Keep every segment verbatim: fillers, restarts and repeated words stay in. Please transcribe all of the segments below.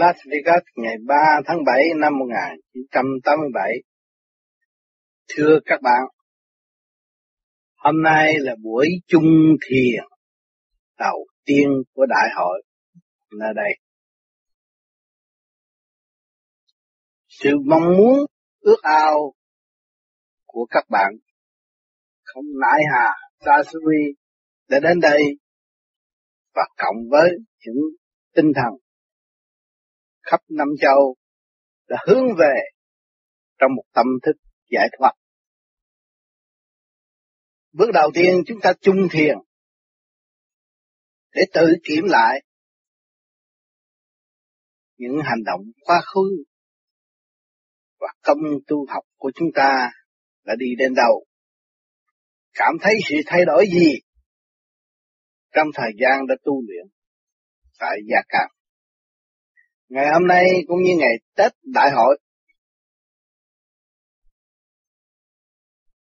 Las Vegas ngày ba tháng bảy năm một nghìn chín trăm tám mươi bảy. Thưa các bạn, hôm nay là buổi chung thiền đầu tiên của đại hội nơi đây. Sự mong muốn ước ao của các bạn không nại hà xa xôi đã đến đây, và cộng với những tinh thần khắp năm châu là hướng về trong một tâm thức giải thoát. Bước đầu tiên chúng ta chung thiền để tự kiểm lại những hành động quá khứ và công tu học của chúng ta đã đi đến đâu, cảm thấy sự thay đổi gì trong thời gian đã tu luyện tại gia càng. Ngày hôm nay cũng như ngày Tết Đại hội,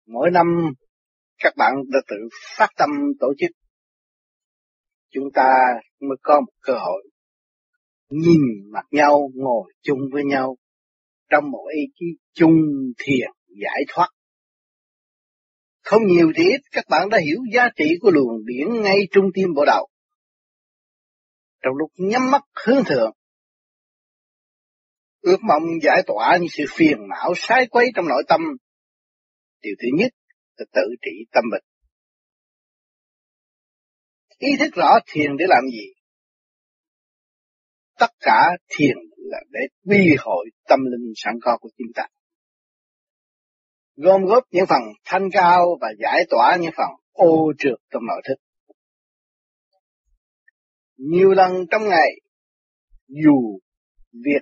mỗi năm các bạn đã tự phát tâm tổ chức, chúng ta mới có một cơ hội nhìn mặt nhau, ngồi chung với nhau trong một ý chí chung thiền giải thoát. Không nhiều thì ít, các bạn đã hiểu giá trị của luồng điển ngay trung tim bộ đầu. Trong lúc nhắm mắt hướng thượng, ước mong giải tỏa những sự phiền não sái quấy trong nội tâm. Điều thứ nhất là tự trị tâm mình. Ý thức rõ thiền để làm gì? Tất cả thiền là để quy hội tâm linh sẵn có của chúng ta, gom góp những phần thanh cao và giải tỏa những phần ô trượt trong nội thức. Nhiều lần trong ngày, dù việc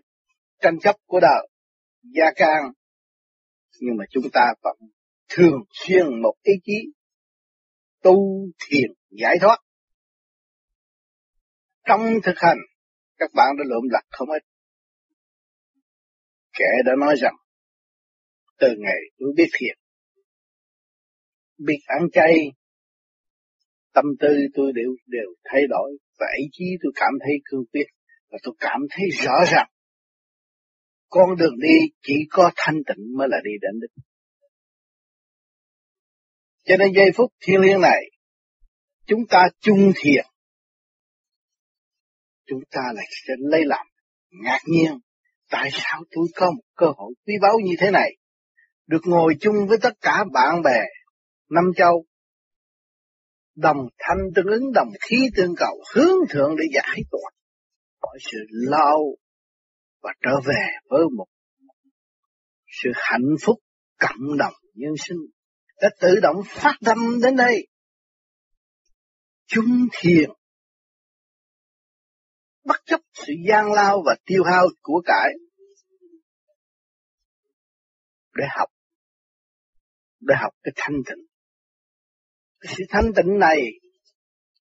tranh chấp của đời gia càng, nhưng mà chúng ta vẫn thường xuyên một ý chí tu thiền giải thoát. Trong thực hành, các bạn đã lượm lặt không ít. Kẻ đã nói rằng, từ ngày tôi biết thiền, biết ăn chay, tâm tư tôi đều đều thay đổi, và ý chí tôi cảm thấy cương quyết, và tôi cảm thấy rõ ràng con đường đi chỉ có thanh tịnh mới là đi đến đích. Cho nên giây phút thiêng liêng này, chúng ta chung thiền, chúng ta lại sẽ lấy làm ngạc nhiên, tại sao tôi có một cơ hội quý báu như thế này, được ngồi chung với tất cả bạn bè năm châu, đồng thanh tương ứng, đồng khí tương cầu, hướng thượng để giải tỏa mọi sự lo và trở về với một sự hạnh phúc cộng đồng nhân sinh, đã tự động phát tâm đến đây. Chung thiền bất chấp sự gian lao và tiêu hao của cải để học, để học cái thanh tịnh. Cái sự thanh tịnh này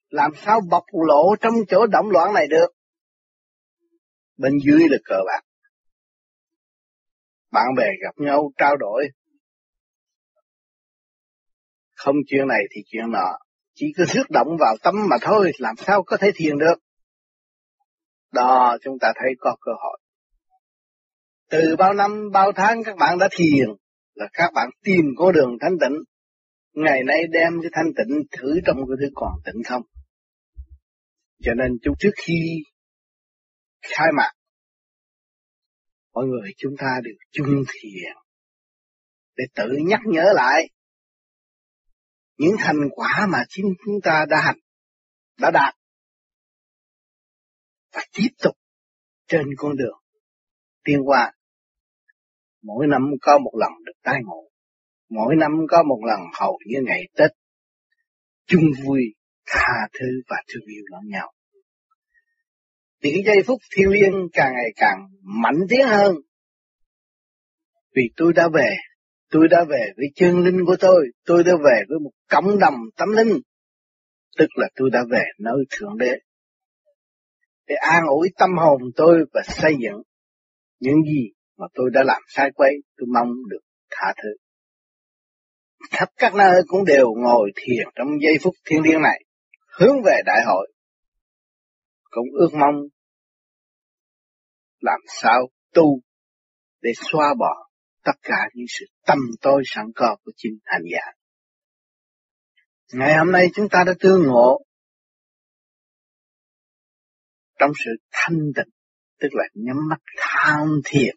làm sao bộc lộ trong chỗ động loạn này được? Bên dưới là cờ bạc, bạn bè gặp nhau trao đổi, không chuyện này thì chuyện nọ, chỉ cứ rước động vào tâm mà thôi, làm sao có thể thiền được? Đó, chúng ta thấy có cơ hội. Từ bao năm, bao tháng các bạn đã thiền, là các bạn tìm con đường thanh tịnh. Ngày nay đem cái thanh tịnh thử trong cái thứ còn tịnh không. Cho nên chúng trước khi khai mạc, mọi người chúng ta đều chung thiền để tự nhắc nhở lại những thành quả mà chính chúng ta đã hành, đã đạt, và tiếp tục trên con đường tiên qua. Mỗi năm có một lần được tái ngộ, mỗi năm có một lần hầu như ngày Tết chung vui, tha thứ và thương yêu lẫn nhau. Thì cái giây phút thiêng liêng càng ngày càng mạnh tiếng hơn. Vì tôi đã về, tôi đã về với chân linh của tôi, tôi đã về với một cộng đồng tâm linh, tức là tôi đã về nơi Thượng Đế, để an ủi tâm hồn tôi và xây dựng những gì mà tôi đã làm sai quấy, tôi mong được tha thứ. Khắp các nơi cũng đều ngồi thiền trong giây phút thiêng liêng này, hướng về đại hội, cũng ước mong làm sao tu để xóa bỏ tất cả những sự tăm tối sẵn có của chính hành giả. Ngày hôm nay chúng ta đã tương ngộ trong sự thanh tịnh, tức là nhắm mắt tham thiền,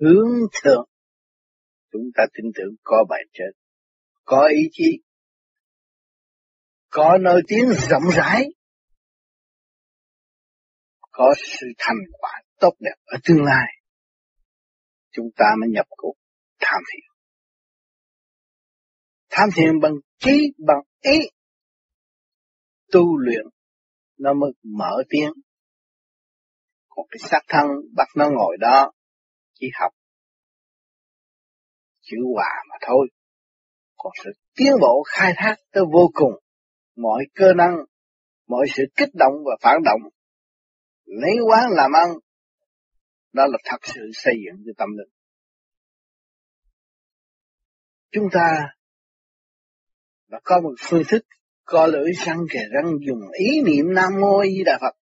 hướng thượng. Chúng ta tin tưởng có bài trên, có ý chí, có nơi tiếng rộng rãi, có sự thành quả tốt đẹp ở tương lai. Chúng ta mới nhập cuộc tham thiền. Tham thiền bằng trí, bằng ý, tu luyện nó mới mở tiếng. Còn cái xác thân bắt nó ngồi đó, chỉ học chữ hòa mà thôi. Còn sự tiến bộ khai thác tới vô cùng, mọi cơ năng, mọi sự kích động và phản động, lấy quán làm ăn, đó là thật sự xây dựng cho tâm linh. Chúng ta đã có một phương thức co lưỡi răng kề răng dùng ý niệm Nam Mô Di Đà Phật.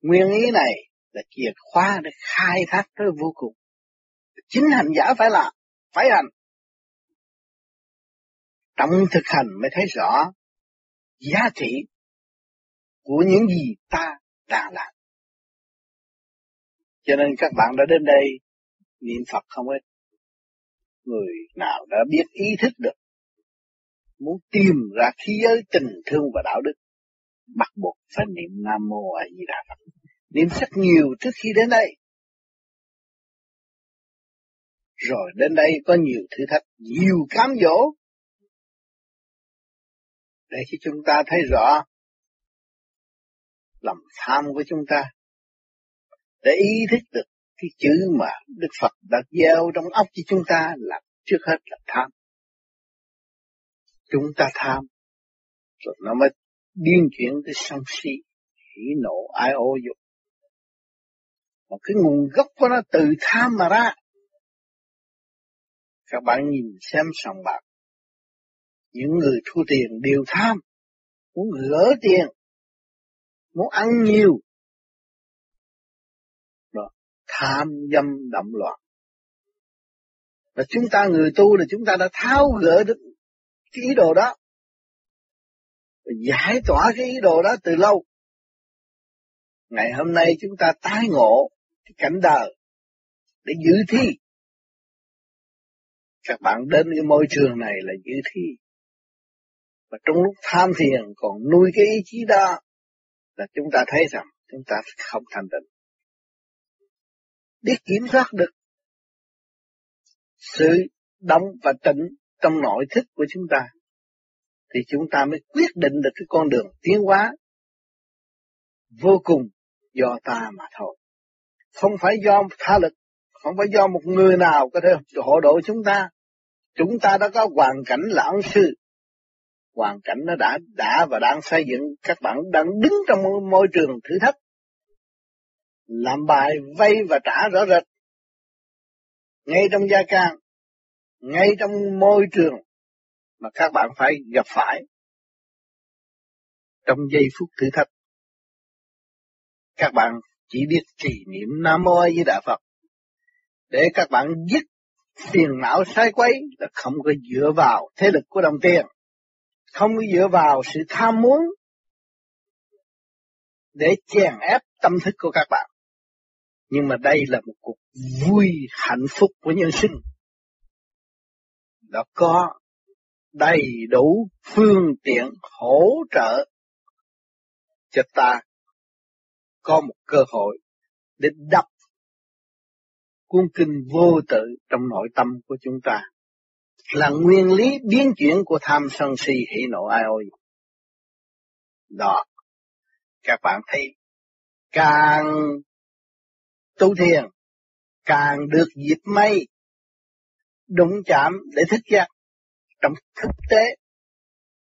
Nguyên ý này là chìa khóa để khai thác tới vô cùng. Chính hành giả phải là phải hành. Trong thực hành mới thấy rõ giá trị của những gì ta đã làm. Cho nên các bạn đã đến đây niệm Phật không ít. Người nào đã biết ý thức được, muốn tìm ra khí giới tình thương và đạo đức, bắt buộc phải niệm Nam Mô A Di Đà Phật. Niệm rất nhiều trước khi đến đây. Rồi đến đây có nhiều thử thách, nhiều cám dỗ, để khi chúng ta thấy rõ lòng tham của chúng ta, để ý thức được cái chữ mà Đức Phật đã gieo trong óc cho chúng ta là trước hết là tham. Chúng ta tham, rồi nó mới điên chuyển tới sân si, hỉ nộ, ái ô dục. Mà cái nguồn gốc của nó từ tham mà ra. Các bạn nhìn xem sòng bạc, những người thua tiền đều tham, muốn gỡ tiền, muốn ăn nhiều. Rồi, tham dâm động loạn. Và chúng ta người tu là chúng ta đã tháo gỡ được cái ý đồ đó, giải tỏa cái ý đồ đó từ lâu. Ngày hôm nay chúng ta tái ngộ cái cảnh đời để giữ thi. Các bạn đến cái môi trường này là giữ thi. Và trong lúc tham thiền còn nuôi cái ý chí đó, là chúng ta thấy rằng chúng ta không thành tựu. Biết kiểm soát được sự động và tĩnh trong nội thức của chúng ta, thì chúng ta mới quyết định được cái con đường tiến hóa vô cùng do ta mà thôi. Không phải do tha lực, không phải do một người nào có thể hộ độ chúng ta. Chúng ta đã có hoàn cảnh là ân sư. Hoàn cảnh nó đã đã và đang xây dựng. Các bạn đang đứng trong môi trường thử thách, làm bài vay và trả rõ rệt. Ngay trong gia can, ngay trong môi trường mà các bạn phải gặp phải, trong giây phút thử thách, các bạn chỉ biết trì niệm Nam Mô A Di Đà Phật để các bạn dứt phiền não sai quấy, là không có dựa vào thế lực của đồng tiền, không có dựa vào sự tham muốn để chèn ép tâm thức của các bạn. Nhưng mà đây là một cuộc vui hạnh phúc của nhân sinh, đã có đầy đủ phương tiện hỗ trợ cho ta có một cơ hội để đọc cuốn kinh vô tự trong nội tâm của chúng ta, là nguyên lý biến chuyển của tham sân si hỉ nộ ai ô. Đó, các bạn thấy càng tu thiền càng được dịp may đụng chạm để thức giác trong thực tế.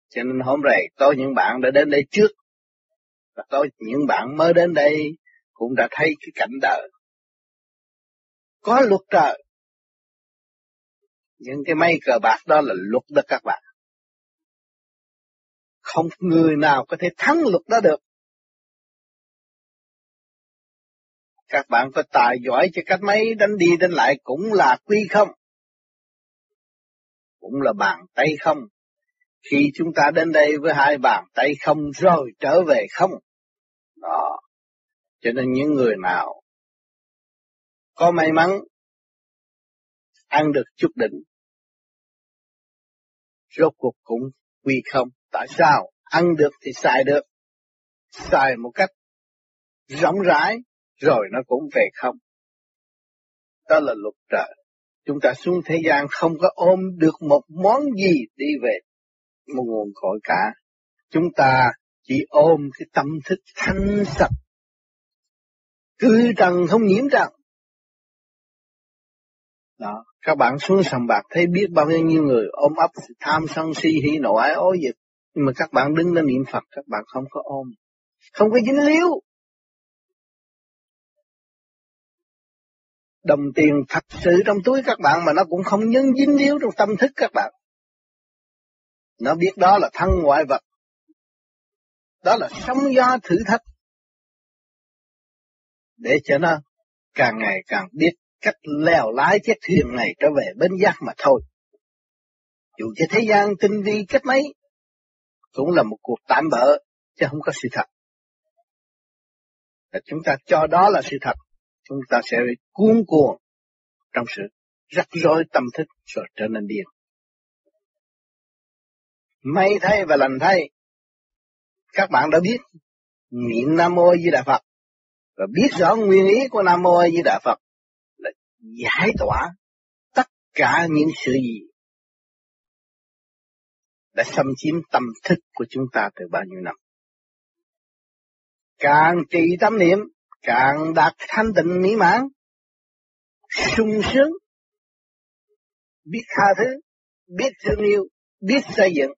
Cho nên hôm nay có những bạn đã đến đây trước, và có những bạn mới đến đây cũng đã thấy cái cảnh đời có luật trời. Những cái máy cờ bạc đó là luật đó các bạn. Không người nào có thể thắng luật đó được. Các bạn phải tài giỏi cho cách mấy đánh đi đánh lại cũng là quy không. Cũng là bàn tay không. Khi chúng ta đến đây với hai bàn tay không rồi trở về không. Đó. Cho nên những người nào có may mắn ăn được chút đỉnh, rốt cuộc cũng quy không. Tại sao? Ăn được thì xài được. Xài một cách rộng rãi rồi nó cũng về không. Đó là luật trời. Chúng ta xuống thế gian không có ôm được một món gì đi về một nguồn cội cả. Chúng ta chỉ ôm cái tâm thức thanh sạch, cư trần không nhiễm trần. Đó, các bạn xuống sòng bạc thấy biết bao nhiêu người ôm ấp tham sân si hỉ nộ ái ố dục, nhưng mà các bạn đứng lên niệm Phật các bạn không có ôm, không có dính líu. Đồng tiền thật sự trong túi các bạn mà nó cũng không nhấn dính líu trong tâm thức các bạn. Nó biết đó là thân ngoại vật. Đó là sóng gió thử thách. Để cho nó càng ngày càng biết cách lèo lái chiếc thuyền này trở về bến giác mà thôi. Dù cho thế gian tinh vi cách mấy, cũng là một cuộc tạm bợ, chứ không có sự thật. Và chúng ta cho đó là sự thật, chúng ta sẽ bị cuốn cuồng trong sự rắc rối tâm thức rồi trở nên điên. May thay và lành thay, các bạn đã biết niệm Nam Mô A Di Đà Phật và biết rõ nguyên ý của Nam Mô A Di Đà Phật là giải tỏa tất cả những sự gì đã xâm chiếm tâm thức của chúng ta từ bao nhiêu năm. Càng trì tâm niệm, càng đạt thanh tịnh mỹ mãn, sung sướng, biết tha thứ, biết thương yêu, biết xây dựng.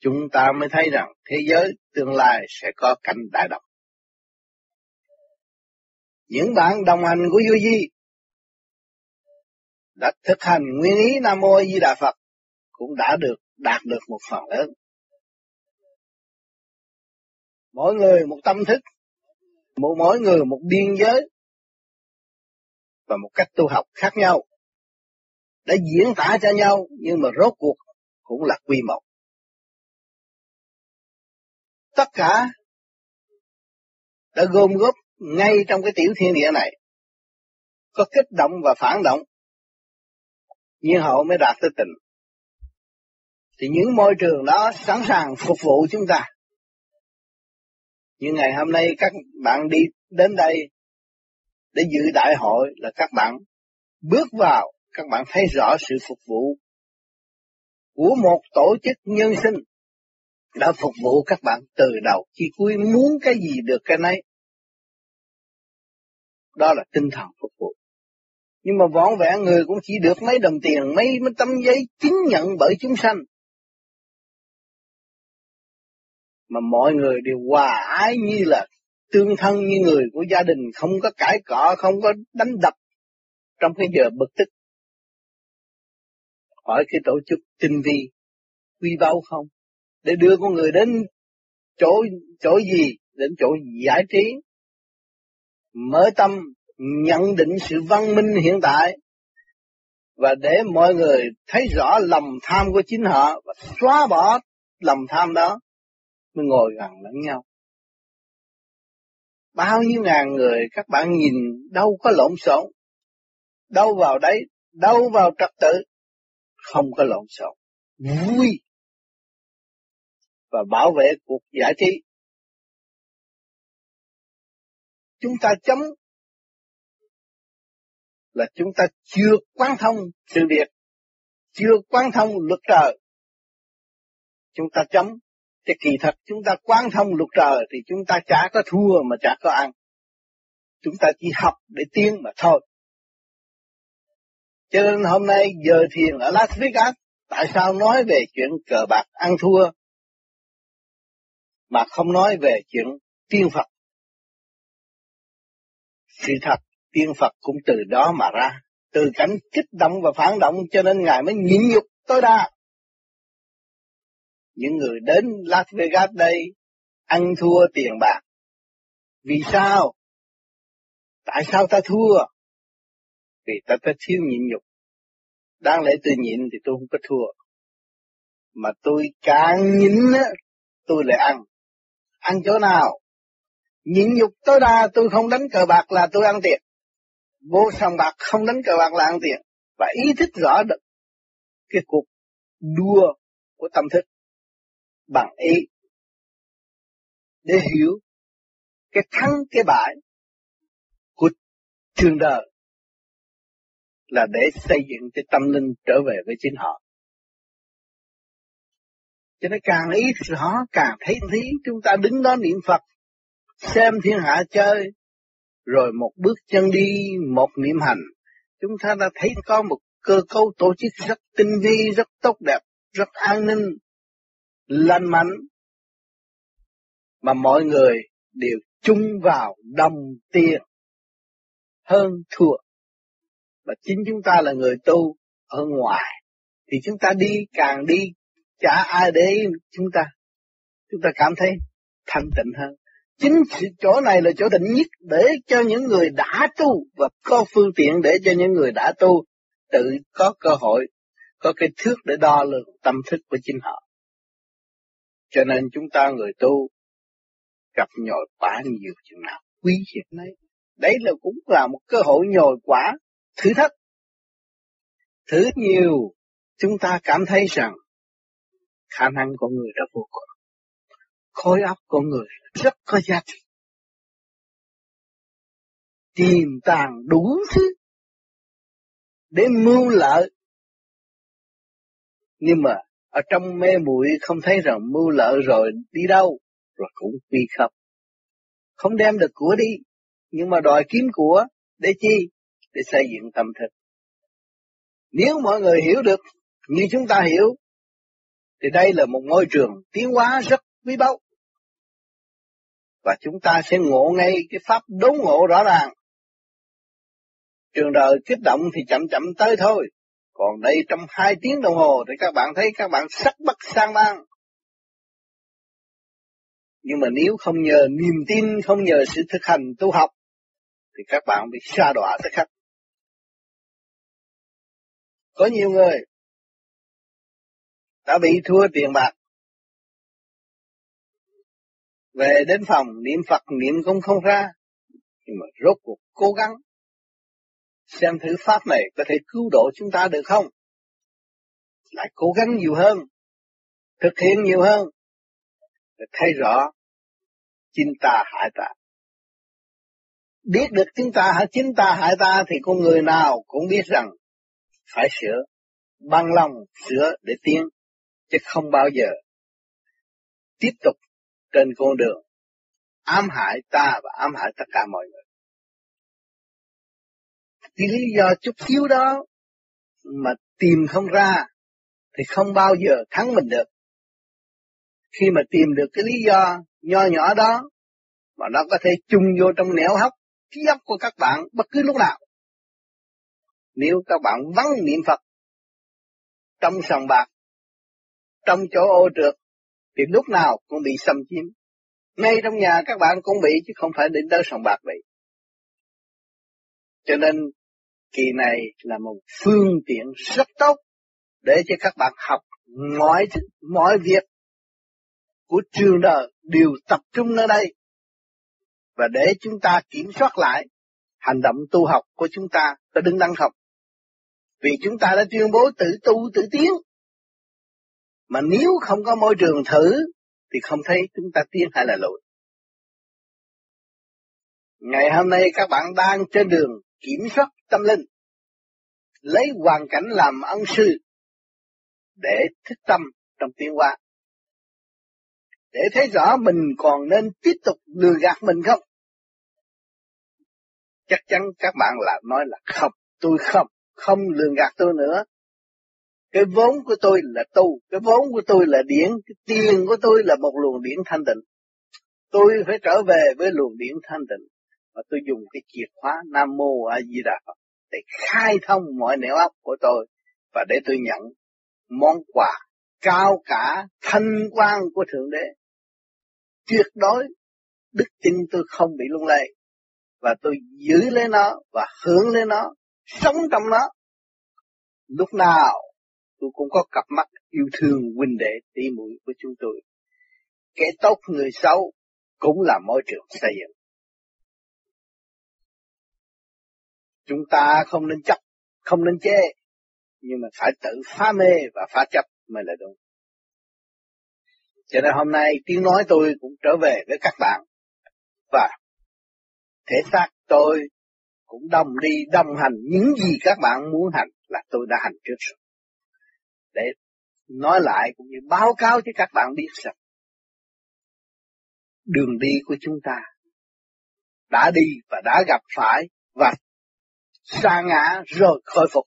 Chúng ta mới thấy rằng thế giới tương lai sẽ có cảnh đại đồng. Những bạn đồng hành của Vô Vi đã thực hành nguyên ý Nam Mô A Di Đà Phật cũng đã được đạt được một phần lớn. Mỗi người một tâm thức, mỗi mỗi người một biên giới và một cách tu học khác nhau đã diễn tả cho nhau, nhưng mà rốt cuộc cũng là quy một. Tất cả đã gom góp ngay trong cái tiểu thiên địa này, có kích động và phản động, nhưng họ mới đạt tới tình. Thì những môi trường đó sẵn sàng phục vụ chúng ta. Như ngày hôm nay các bạn đi đến đây để dự đại hội là các bạn bước vào, các bạn thấy rõ sự phục vụ của một tổ chức nhân sinh đã phục vụ các bạn từ đầu chí cuối, muốn cái gì được cái nấy. Đó là tinh thần phục vụ. Nhưng mà vỏn vẹn người cũng chỉ được mấy đồng tiền, mấy tấm giấy chứng nhận bởi chúng sanh. Mà mọi người đều hòa ái như là tương thân như người của gia đình, không có cãi cọ, không có đánh đập trong cái giờ bực tức. Hỏi cái tổ chức tinh vi quy bao không? Để đưa con người đến chỗ chỗ gì? Đến chỗ giải trí, mở tâm, nhận định sự văn minh hiện tại và để mọi người thấy rõ lòng tham của chính họ và xóa bỏ lòng tham đó mới ngồi gần lẫn nhau. Bao nhiêu ngàn người các bạn nhìn đâu có lộn xộn, đâu vào đấy, đâu vào trật tự, không có lộn xộn, vui và bảo vệ cuộc giải trí. Chúng ta chấm là chúng ta chưa quán thông sự việc, chưa quán thông luật trời. Chúng ta chấm, thì kỳ thật chúng ta quán thông luật trời thì chúng ta chả có thua mà chả có ăn. Chúng ta chỉ học để tiến mà thôi. Cho nên hôm nay giờ thiền ở Las Vegas, tại sao nói về chuyện cờ bạc ăn thua mà không nói về chuyện tiên Phật? Sự thật tiên Phật cũng từ đó mà ra, từ cảnh kích động và phản động, cho nên Ngài mới nhịn nhục tối đa. Những người đến Las Vegas đây ăn thua tiền bạc. Vì sao? Tại sao ta thua? Vì ta ta thiếu nhịn nhục. Đáng lẽ tôi nhịn thì tôi không có thua. Mà tôi càng nhịn á, tôi lại ăn. Ăn chỗ nào? Nhịn nhục tối đa, tôi không đánh cờ bạc là tôi ăn tiền. Vô sòng bạc không đánh cờ bạc là ăn tiền. Và ý thức rõ được cái cuộc đua của tâm thức bằng ý. Để hiểu cái thắng cái bại của trường đời là để xây dựng cái tâm linh trở về với chính họ. Cho nên càng ý rõ, càng thấy thí, chúng ta đứng đó niệm Phật, xem thiên hạ chơi, rồi một bước chân đi, một niệm hành, chúng ta đã thấy có một cơ cấu tổ chức rất tinh vi, rất tốt đẹp, rất an ninh, lành mạnh, mà mọi người đều chung vào đồng tiền hơn thua. Và chính chúng ta là người tu ở ngoài, thì chúng ta đi càng đi, chả ai để ý chúng ta, chúng ta cảm thấy thanh tịnh hơn. Chính chỗ này là chỗ tịnh nhất để cho những người đã tu và có phương tiện để cho những người đã tu tự có cơ hội, có cái thước để đo lường tâm thức của chính họ. Cho nên chúng ta người tu gặp nhồi quả nhiều chừng nào quý hiện nay. Đấy là cũng là một cơ hội nhồi quả, thử thách. Thử nhiều, chúng ta cảm thấy rằng khả năng của người đã vô cùng. Khối óc của người rất có giá trị. Tiềm tàng đủ thứ để mưu lợi. Nhưng mà ở trong mê muội không thấy rằng mưu lợi rồi đi đâu, rồi cũng quy khập. Không đem được của đi, nhưng mà đòi kiếm của để chi? Để xây dựng tâm thức. Nếu mọi người hiểu được như chúng ta hiểu, thì đây là một môi trường tiến hóa rất quý báu. Và chúng ta sẽ ngộ ngay cái pháp đốn ngộ rõ ràng. Trường đời kích động thì chậm chậm tới thôi. Còn đây trong hai tiếng đồng hồ thì các bạn thấy các bạn sắc bất sang bang. Nhưng mà nếu không nhờ niềm tin, không nhờ sự thực hành tu học, thì các bạn bị sa đọa tức khắc. Có nhiều người đã bị thua tiền bạc. Về đến phòng niệm Phật niệm cũng không ra. Nhưng mà rốt cuộc cố gắng xem thử pháp này có thể cứu độ chúng ta được không. Lại cố gắng nhiều hơn, thực hiện nhiều hơn, để thấy rõ chính ta hại ta. Biết được chính ta, chính ta hại ta thì con người nào cũng biết rằng phải sửa, bằng lòng sửa để tiến, chứ không bao giờ tiếp tục trên con đường ám hại ta và ám hại tất cả mọi người. Vì lý do chút xíu đó mà tìm không ra thì không bao giờ thắng mình được. Khi mà tìm được cái lý do nho nhỏ đó mà nó có thể chung vô trong nẻo hấp trí óc của các bạn bất cứ lúc nào. Nếu các bạn vắng niệm Phật trong sòng bạc, trong chỗ ô trượt, thì lúc nào cũng bị xâm chiếm. Ngay trong nhà các bạn cũng bị, chứ không phải đến tới sòng bạc vậy. Cho nên kỳ này là một phương tiện rất tốt để cho các bạn học mọi mọi việc của trường đời đều tập trung ở đây. Và để chúng ta kiểm soát lại hành động tu học của chúng ta có đứng đắn không. Vì chúng ta đã tuyên bố tự tu tự tiến. Mà nếu không có môi trường thử thì không thấy chúng ta tiến hay là lùi. Ngày hôm nay các bạn đang trên đường kiểm soát tâm linh, lấy hoàn cảnh làm ân sư để thức tâm trong tiến hóa. Để thấy rõ mình còn nên tiếp tục lừa gạt mình không? Chắc chắn các bạn là nói là không, tôi không, không lừa gạt tôi nữa. Cái vốn của tôi là tu, cái vốn của tôi là điển, cái tiền của tôi là một luồng điển thanh tịnh. Tôi phải trở về với luồng điển thanh tịnh. Và tôi dùng cái chìa khóa Nam Mô A Di Đà Phật để khai thông mọi nẻo óc của tôi. Và để tôi nhận món quà cao cả thanh quan của Thượng Đế. Tuyệt đối đức tin tôi không bị lung lay. và tôi giữ lấy nó và hướng lấy nó, sống trong nó. Lúc nào tôi cũng có cặp mắt yêu thương huynh đệ tỷ muội của chúng tôi. Kẻ tốt người xấu cũng là môi trường xây dựng. Chúng ta không nên chấp, không nên chê, nhưng mà phải tự phá mê và phá chấp mới là đúng. Cho nên hôm nay tiếng nói tôi cũng trở về với các bạn, và thể xác tôi cũng đồng đi đồng hành những gì các bạn muốn hành là tôi đã hành trước rồi. Để nói lại cũng như báo cáo cho các bạn biết rằng đường đi của chúng ta đã đi và đã gặp phải và sa ngã rồi khôi phục.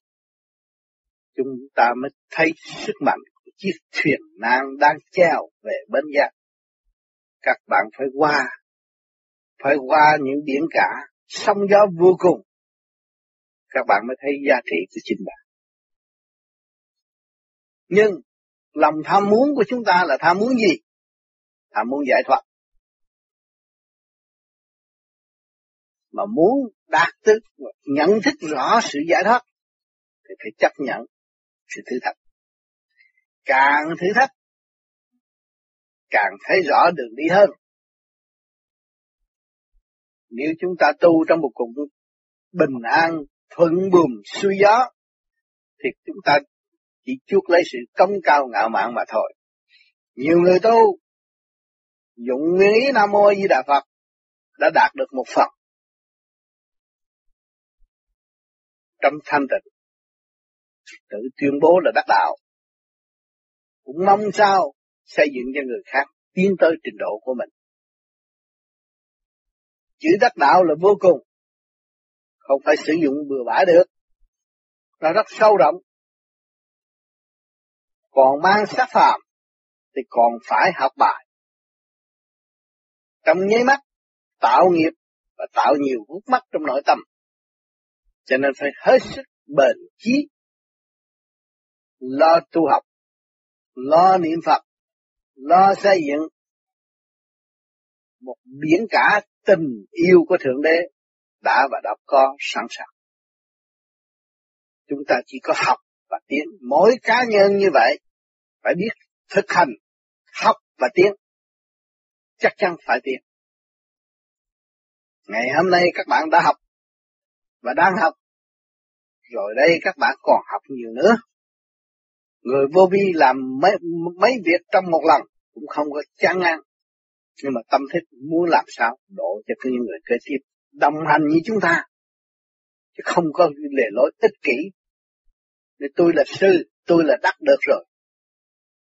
Chúng ta mới thấy sức mạnh của chiếc thuyền nan đang treo về bến giác. Các bạn phải qua, phải qua những biển cả, sóng gió vô cùng. Các bạn mới thấy giá trị của chính bạn. Nhưng lòng tham muốn của chúng ta là tham muốn gì? Tham muốn giải thoát. Mà muốn đạt tới nhận thức rõ sự giải thoát thì phải chấp nhận sự thử thách. Càng thử thách càng thấy rõ đường đi hơn. Nếu chúng ta tu trong một cuộc bình an thuận buồm xuôi gió thì chúng ta chỉ chuốc lấy sự cống cao ngạo mạn mà thôi. Nhiều người tu dụng nguyên ý Nam Mô A Di Đà Phật đã đạt được một phần trong thanh tịnh, tự tuyên bố là đắc đạo, cũng mong sao xây dựng cho người khác tiến tới trình độ của mình. Chữ đắc đạo là vô cùng, không phải sử dụng bừa bãi được, nó rất sâu rộng. Còn mang sắc phàm thì còn phải học bài, trong nháy mắt tạo nghiệp và tạo nhiều vướng mắc trong nội tâm. Cho nên phải hết sức bền chí, lo tu học, lo niệm Phật, lo xây dựng một biển cả tình yêu của Thượng Đế đã và đã có sẵn sàng. Chúng ta chỉ có học và tiến, mỗi cá nhân như vậy phải biết thực hành, học và tiến, chắc chắn phải tiến. Ngày hôm nay các bạn đã học và đang học, rồi đây các bạn còn học nhiều nữa. Người vô vi làm mấy, mấy việc trong một lần cũng không có chán ngang, nhưng mà tâm thích muốn làm sao đổ cho những người kế tiếp đồng hành như chúng ta, chứ không có lề lối ích kỷ. Nên tôi là sư, tôi là đắc được rồi,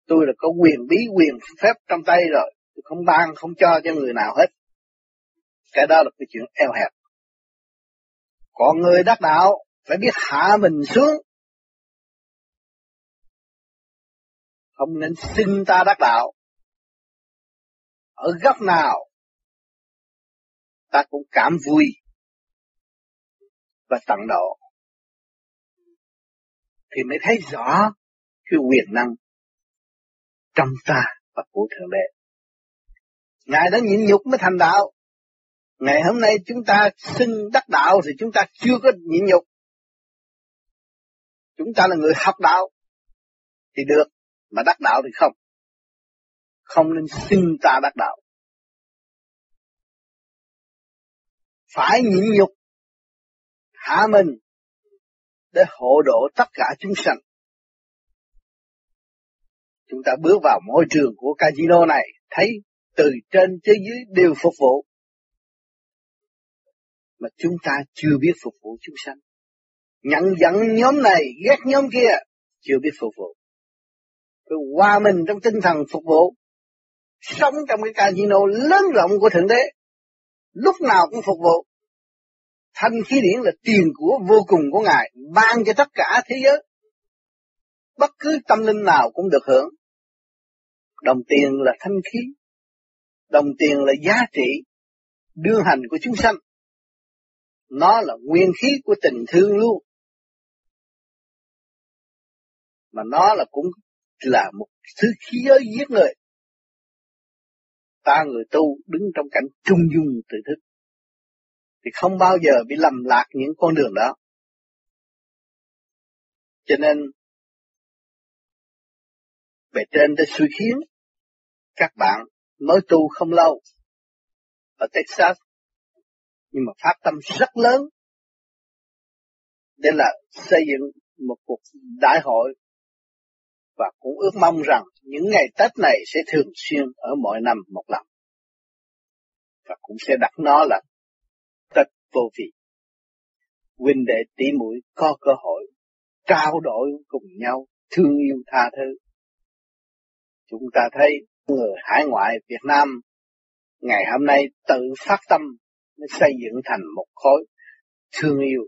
tôi là có quyền bí quyền phép trong tay rồi, tôi không ban không cho cho người nào hết. Cái đó là cái chuyện eo hẹp. Còn người đắc đạo phải biết hạ mình xuống, không nên xin ta đắc đạo. Ở góc nào ta cũng cảm vui và tận độ thì mới thấy rõ cái quyền năng trong ta và của Thượng Đế. Ngài đã nhịn nhục mới thành đạo. Ngày hôm nay chúng ta xin đắc đạo thì chúng ta chưa có nhịn nhục. Chúng ta là người học đạo thì được, mà đắc đạo thì không. Không nên xin ta đắc đạo. Phải nhịn nhục, hạ mình để hộ độ tất cả chúng sanh. Chúng ta bước vào môi trường của casino này, thấy từ trên tới dưới đều phục vụ, mà chúng ta chưa biết phục vụ chúng sanh. Nhận giận nhóm này, ghét nhóm kia, chưa biết phục vụ. Phải hòa mình trong tinh thần phục vụ. Sống trong cái casino lớn rộng của Thượng Đế, lúc nào cũng phục vụ. Thanh khí điển là tiền của vô cùng của Ngài, ban cho tất cả thế giới. Bất cứ tâm linh nào cũng được hưởng. Đồng tiền là thanh khí, đồng tiền là giá trị đương hành của chúng sanh. Nó là nguyên khí của tình thương luôn. Mà nó là cũng là một thứ khí giới giết người. Ta người tu đứng trong cảnh trung dung tự thức. thì không bao giờ bị lầm lạc những con đường đó. Cho nên bề trên đã suy khiến các bạn mới tu không lâu ở Texas, nhưng mà phát tâm rất lớn để là xây dựng một cuộc đại hội, và cũng ước mong rằng những ngày Tết này sẽ thường xuyên ở mỗi năm một lần, và cũng sẽ đặt nó là Tết Vô Vị. Huynh đệ tỷ muội có cơ hội trao đổi cùng nhau, thương yêu tha thứ. Chúng ta thấy người hải ngoại Việt Nam ngày hôm nay tự phát tâm xây dựng thành một khối thương yêu,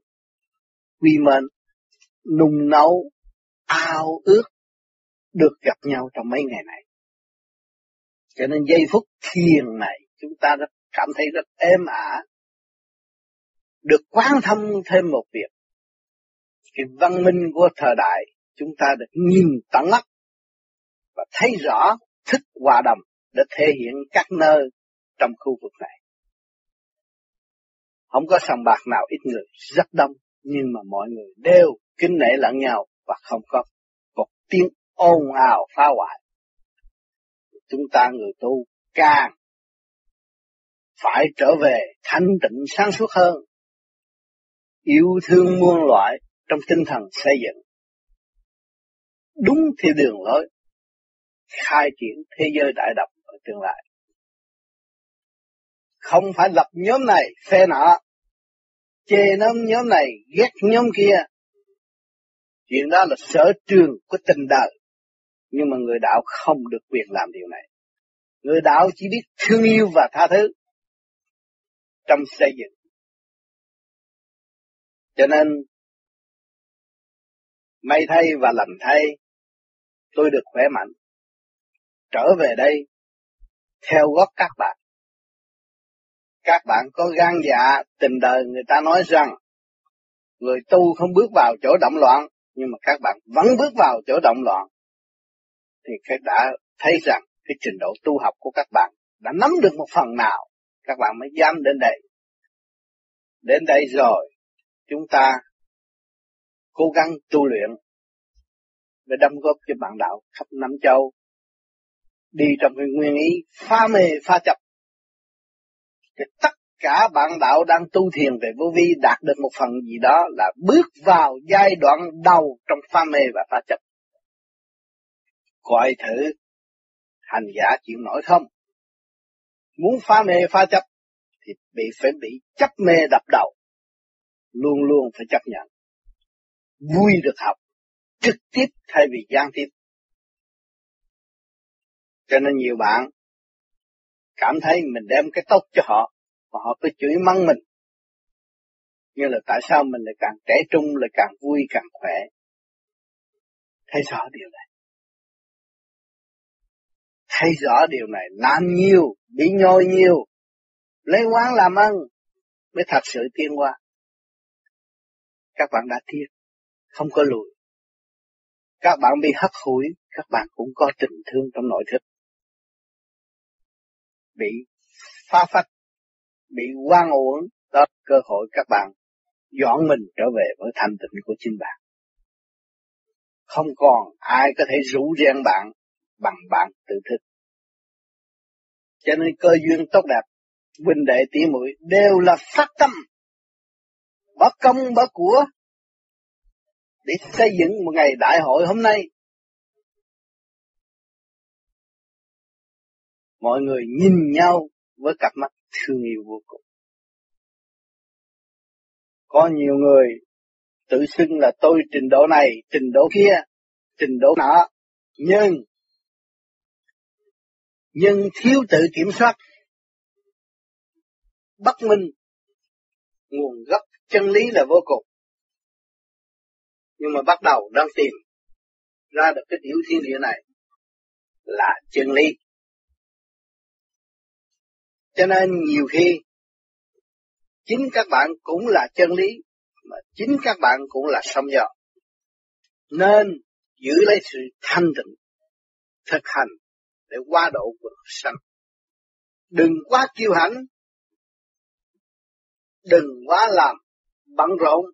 quy mến, nung nấu, ao ước được gặp nhau trong mấy ngày này. Cho nên giây phút thiền này chúng ta đã cảm thấy rất êm ả, được quán thông thêm một việc. Cái văn minh của thời đại chúng ta được nhìn tận mắt và thấy rõ thích hòa đồng để thể hiện các nơi trong khu vực này. Không có sòng bạc nào ít người, rất đông, nhưng mà mọi người đều kính nể lẫn nhau và không có một tiếng ồn ào phá hoại. Chúng ta người tu càng phải trở về thanh tịnh sáng suốt hơn, yêu thương muôn loại trong tinh thần xây dựng đúng theo đường lối khai triển thế giới đại đồng ở tương lai. Không phải lập nhóm này phê nọ, chê nhóm nhóm này ghét nhóm kia. Chuyện đó là sở trường của tình đời, nhưng mà người đạo không được quyền làm điều này. Người đạo chỉ biết thương yêu và tha thứ trong xây dựng. Cho nên may thay và lành thay, tôi được khỏe mạnh trở về đây theo gót các bạn. Các bạn có gan dạ, tình đời người ta nói rằng người tu không bước vào chỗ động loạn, nhưng mà các bạn vẫn bước vào chỗ động loạn, thì các đã thấy rằng cái trình độ tu học của các bạn đã nắm được một phần nào, các bạn mới dám đến đây. Đến đây rồi, chúng ta cố gắng tu luyện để đóng góp cho bạn đạo khắp năm châu, đi trong cái nguyên ý phá mê phá chấp. Thì tất cả bạn đạo đang tu thiền về vô vi đạt được một phần gì đó là bước vào giai đoạn đầu trong phá mê và phá chấp. Coi thử hành giả chịu nổi không? Muốn phá mê phá chấp thì bị phải bị chấp mê đập đầu, luôn luôn phải chấp nhận. Vui được học trực tiếp thay vì gián tiếp. Cho nên nhiều bạn cảm thấy mình đem cái tốt cho họ mà họ cứ chửi mắng mình, như là tại sao mình lại càng trẻ trung, lại càng vui, càng khỏe. Thấy rõ điều này, thấy rõ điều này, làm nhiều bị nhồi nhiều, lấy oán làm ân mới thật sự tiến hóa. Các bạn đã tiến, không có lùi. Các bạn bị hấp hủi, các bạn cũng có tình thương trong nội thức, bị phá phách, bị oan uổng, đó cơ hội các bạn dọn mình trở về với thanh tịnh của chính bạn. Không còn ai có thể rủ rê bạn bằng bạn tự thức. Cho nên cơ duyên tốt đẹp, huynh đệ tỷ muội đều là phát tâm, bỏ công bỏ của để xây dựng một ngày đại hội hôm nay. Mọi người nhìn nhau với cặp mắt thương yêu vô cùng. Có nhiều người tự xưng là tôi trình độ này, trình độ kia, trình độ nọ, nhưng nhưng thiếu tự kiểm soát, bất minh. Nguồn gốc chân lý là vô cùng, nhưng mà bắt đầu đang tìm ra được cái tiểu thiên địa này là chân lý. Cho nên nhiều khi chính các bạn cũng là chân lý, mà chính các bạn cũng là sóng gió. Nên giữ lấy sự thanh tịnh, thực hành để qua độ vượt sanh. Đừng quá kiêu hãnh, đừng quá làm bận rộn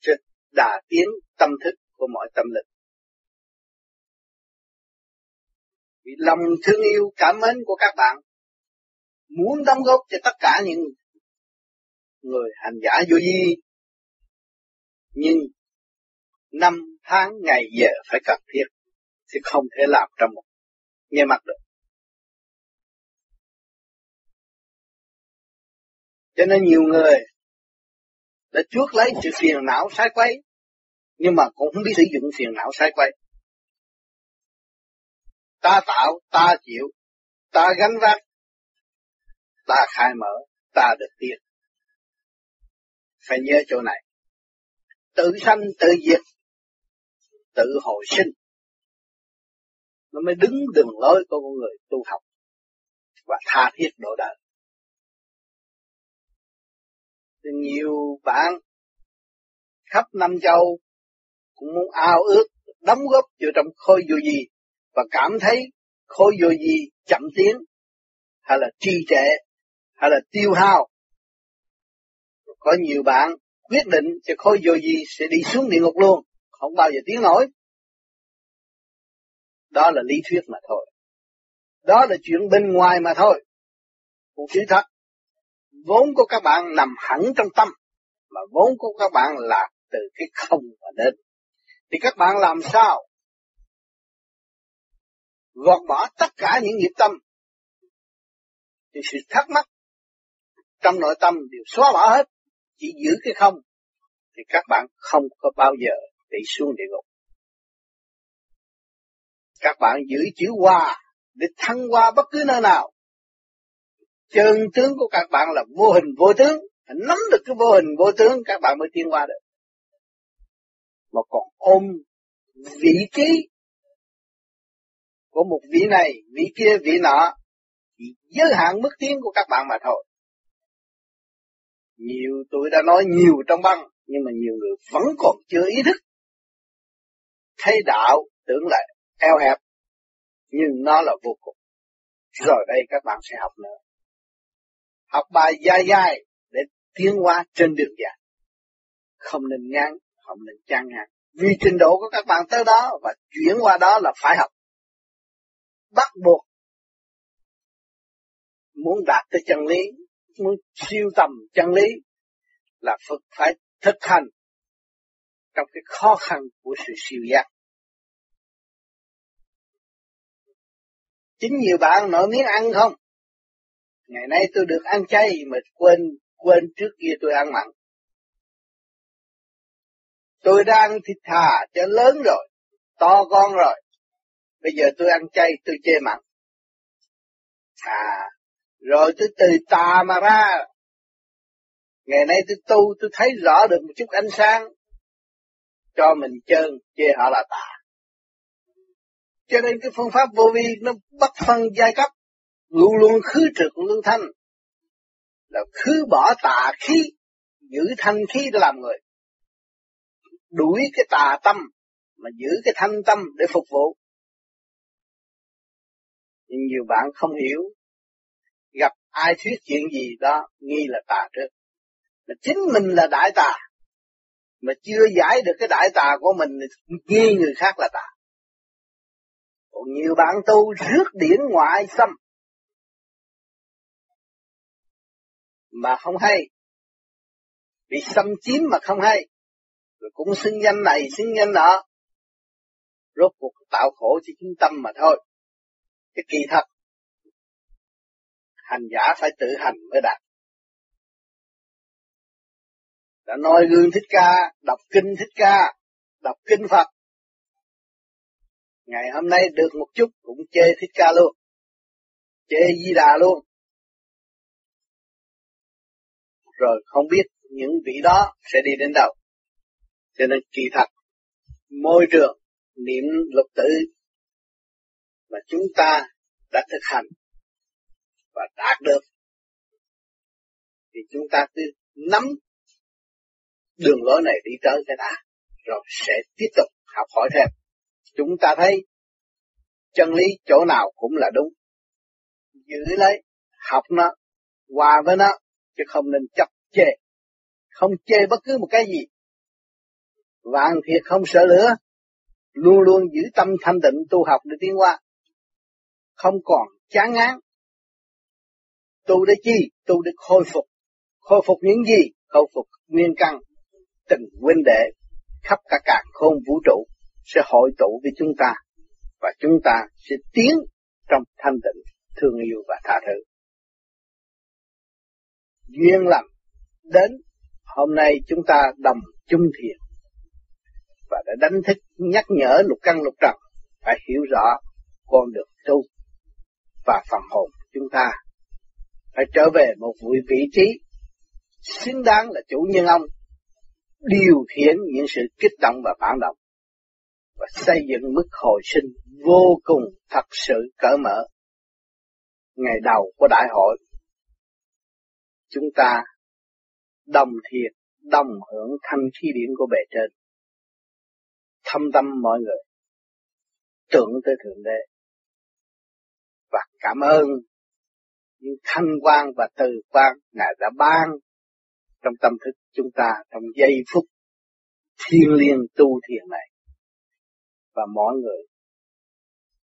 sự đà tiến tâm thức của mọi tâm lực. Vì lòng thương yêu cảm mến của các bạn muốn đóng góp cho tất cả những người hành giả vô vi, nhưng năm tháng ngày giờ phải cần thiết chứ không thể làm trong một nghe mặt được. Cho nên nhiều người đã chuốc lấy sự phiền não sai quấy, nhưng mà cũng không biết sử dụng phiền não sai quấy. Ta tạo, ta chịu, ta gánh vác, ta khai mở, ta được tiên. Phải nhớ chỗ này. Tự sanh, tự diệt, tự hồi sinh. Nó mới đứng đường lối của con người tu học và tha thiết độ đời. Thì nhiều bạn khắp năm châu cũng muốn ao ước đóng góp vào trong khối vô vi và cảm thấy khối vô vi chậm tiến hay là trì trệ hay là tiêu hao. Có nhiều bạn quyết định cho khối vô vi sẽ đi xuống địa ngục luôn, không bao giờ tiến nổi. Đó là lý thuyết mà thôi. Đó là chuyện bên ngoài mà thôi. Một sự thật vốn của các bạn nằm hẳn trong tâm, mà vốn của các bạn là từ cái không mà đến. Thì các bạn làm sao gọt bỏ tất cả những nghiệp tâm, thì sự thắc mắc trong nội tâm đều xóa bỏ hết, chỉ giữ cái không, thì các bạn không có bao giờ bị xuống địa ngục. Các bạn giữ chữ hòa để thăng qua bất cứ nơi nào. Chân tướng của các bạn là vô hình vô tướng, phải nắm được cái vô hình vô tướng các bạn mới tiến qua được. Mà còn ôm vị trí của một vị này, vị kia, vị nọ, chỉ giới hạn mức tiến của các bạn mà thôi. Nhiều tôi đã nói nhiều trong băng, nhưng mà nhiều người vẫn còn chưa ý thức. Thấy đạo tưởng là eo hẹp, nhưng nó là vô cùng. Rồi đây các bạn sẽ học nữa. Học bài dài dài để tiến qua trên đường dài. Không nên ngang, không nên chán ngang. Vì trình độ của các bạn tới đó và chuyển qua đó là phải học. Bắt buộc. Muốn đạt tới chân lý, muốn siêu tầm chân lý là Phật phải thực hành trong cái khó khăn của sự siêu giác. Chính nhiều bạn nói miếng ăn không? Ngày nay tôi được ăn chay mà quên quên trước kia tôi ăn mặn. Tôi đã ăn thịt thà cho lớn rồi, to con rồi. Bây giờ tôi ăn chay tôi chê mặn. À, rồi tôi từ tà mà ra. Ngày nay tôi tu tôi thấy rõ được một chút ánh sáng. Cho mình chơn, chê họ là tà. Cho nên cái phương pháp vô vi nó bất phân giai cấp. Luôn luôn khứ trực lưu thanh là khứ bỏ tà khí, giữ thanh khí để làm người, đuổi cái tà tâm mà giữ cái thanh tâm để phục vụ. Nhưng nhiều bạn không hiểu, gặp ai thuyết chuyện gì đó nghi là tà trước, mà chính mình là đại tà, mà chưa giải được cái đại tà của mình nghi người khác là tà. Còn nhiều bạn tu rước điển ngoại xâm mà không hay, bị xâm chiếm mà không hay, rồi cũng xưng danh này xưng danh nọ, rốt cuộc tạo khổ cho chính tâm mà thôi. Cái kỳ thật hành giả phải tự hành mới đạt. Đã noi gương Thích Ca, đọc kinh Thích Ca, đọc kinh Phật, ngày hôm nay được một chút cũng chê Thích Ca luôn, chê Di Đà luôn. Rồi không biết những vị đó sẽ đi đến đâu. Cho nên kỳ thật, môi trường, niệm luật tử mà chúng ta đã thực hành và đạt được, thì chúng ta cứ nắm đường lối này đi tới cái đã, rồi sẽ tiếp tục học hỏi thêm. Chúng ta thấy chân lý chỗ nào cũng là đúng. Giữ lấy, học nó, hòa với nó, chứ không nên chấp chê, không chê bất cứ một cái gì. Vạn thiệt không sợ lửa, luôn luôn giữ tâm thanh tịnh tu học để tiến qua, không còn chán ngán. Tu để chi? Tu để khôi phục. Khôi phục những gì? Khôi phục nguyên căn, tình huynh đệ khắp cả càn khôn vũ trụ sẽ hội tụ với chúng ta, và chúng ta sẽ tiến trong thanh tịnh, thương yêu và tha thứ. Duyên lành đến, hôm nay chúng ta đồng chung thiền và đã đánh thức nhắc nhở lục căn lục trần phải hiểu rõ con đường tu, và phần hồn chúng ta phải trở về một vị trí xứng đáng là chủ nhân ông, điều khiển những sự kích động và phản động, và xây dựng mức hồi sinh vô cùng thật sự cởi mở. Ngày đầu của đại hội, chúng ta đồng thiệt, đồng hưởng thanh khí điển của bề trên, thâm tâm mọi người tưởng tới Thượng Đế, và cảm ơn những thanh quang và từ quang Ngài đã ban trong tâm thức chúng ta trong giây phút thiêng liêng tu thiền này. Và mọi người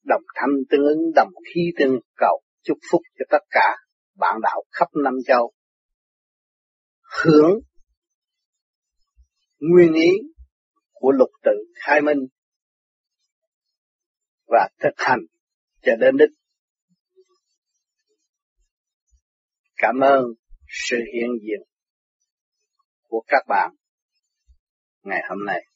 đồng thanh tương ứng, đồng khí tương cầu, chúc phúc cho tất cả bạn đạo khắp năm châu hưởng nguyên ý của lục tự khai minh và thực hành cho đến đích. Cảm ơn sự hiện diện của các bạn ngày hôm nay.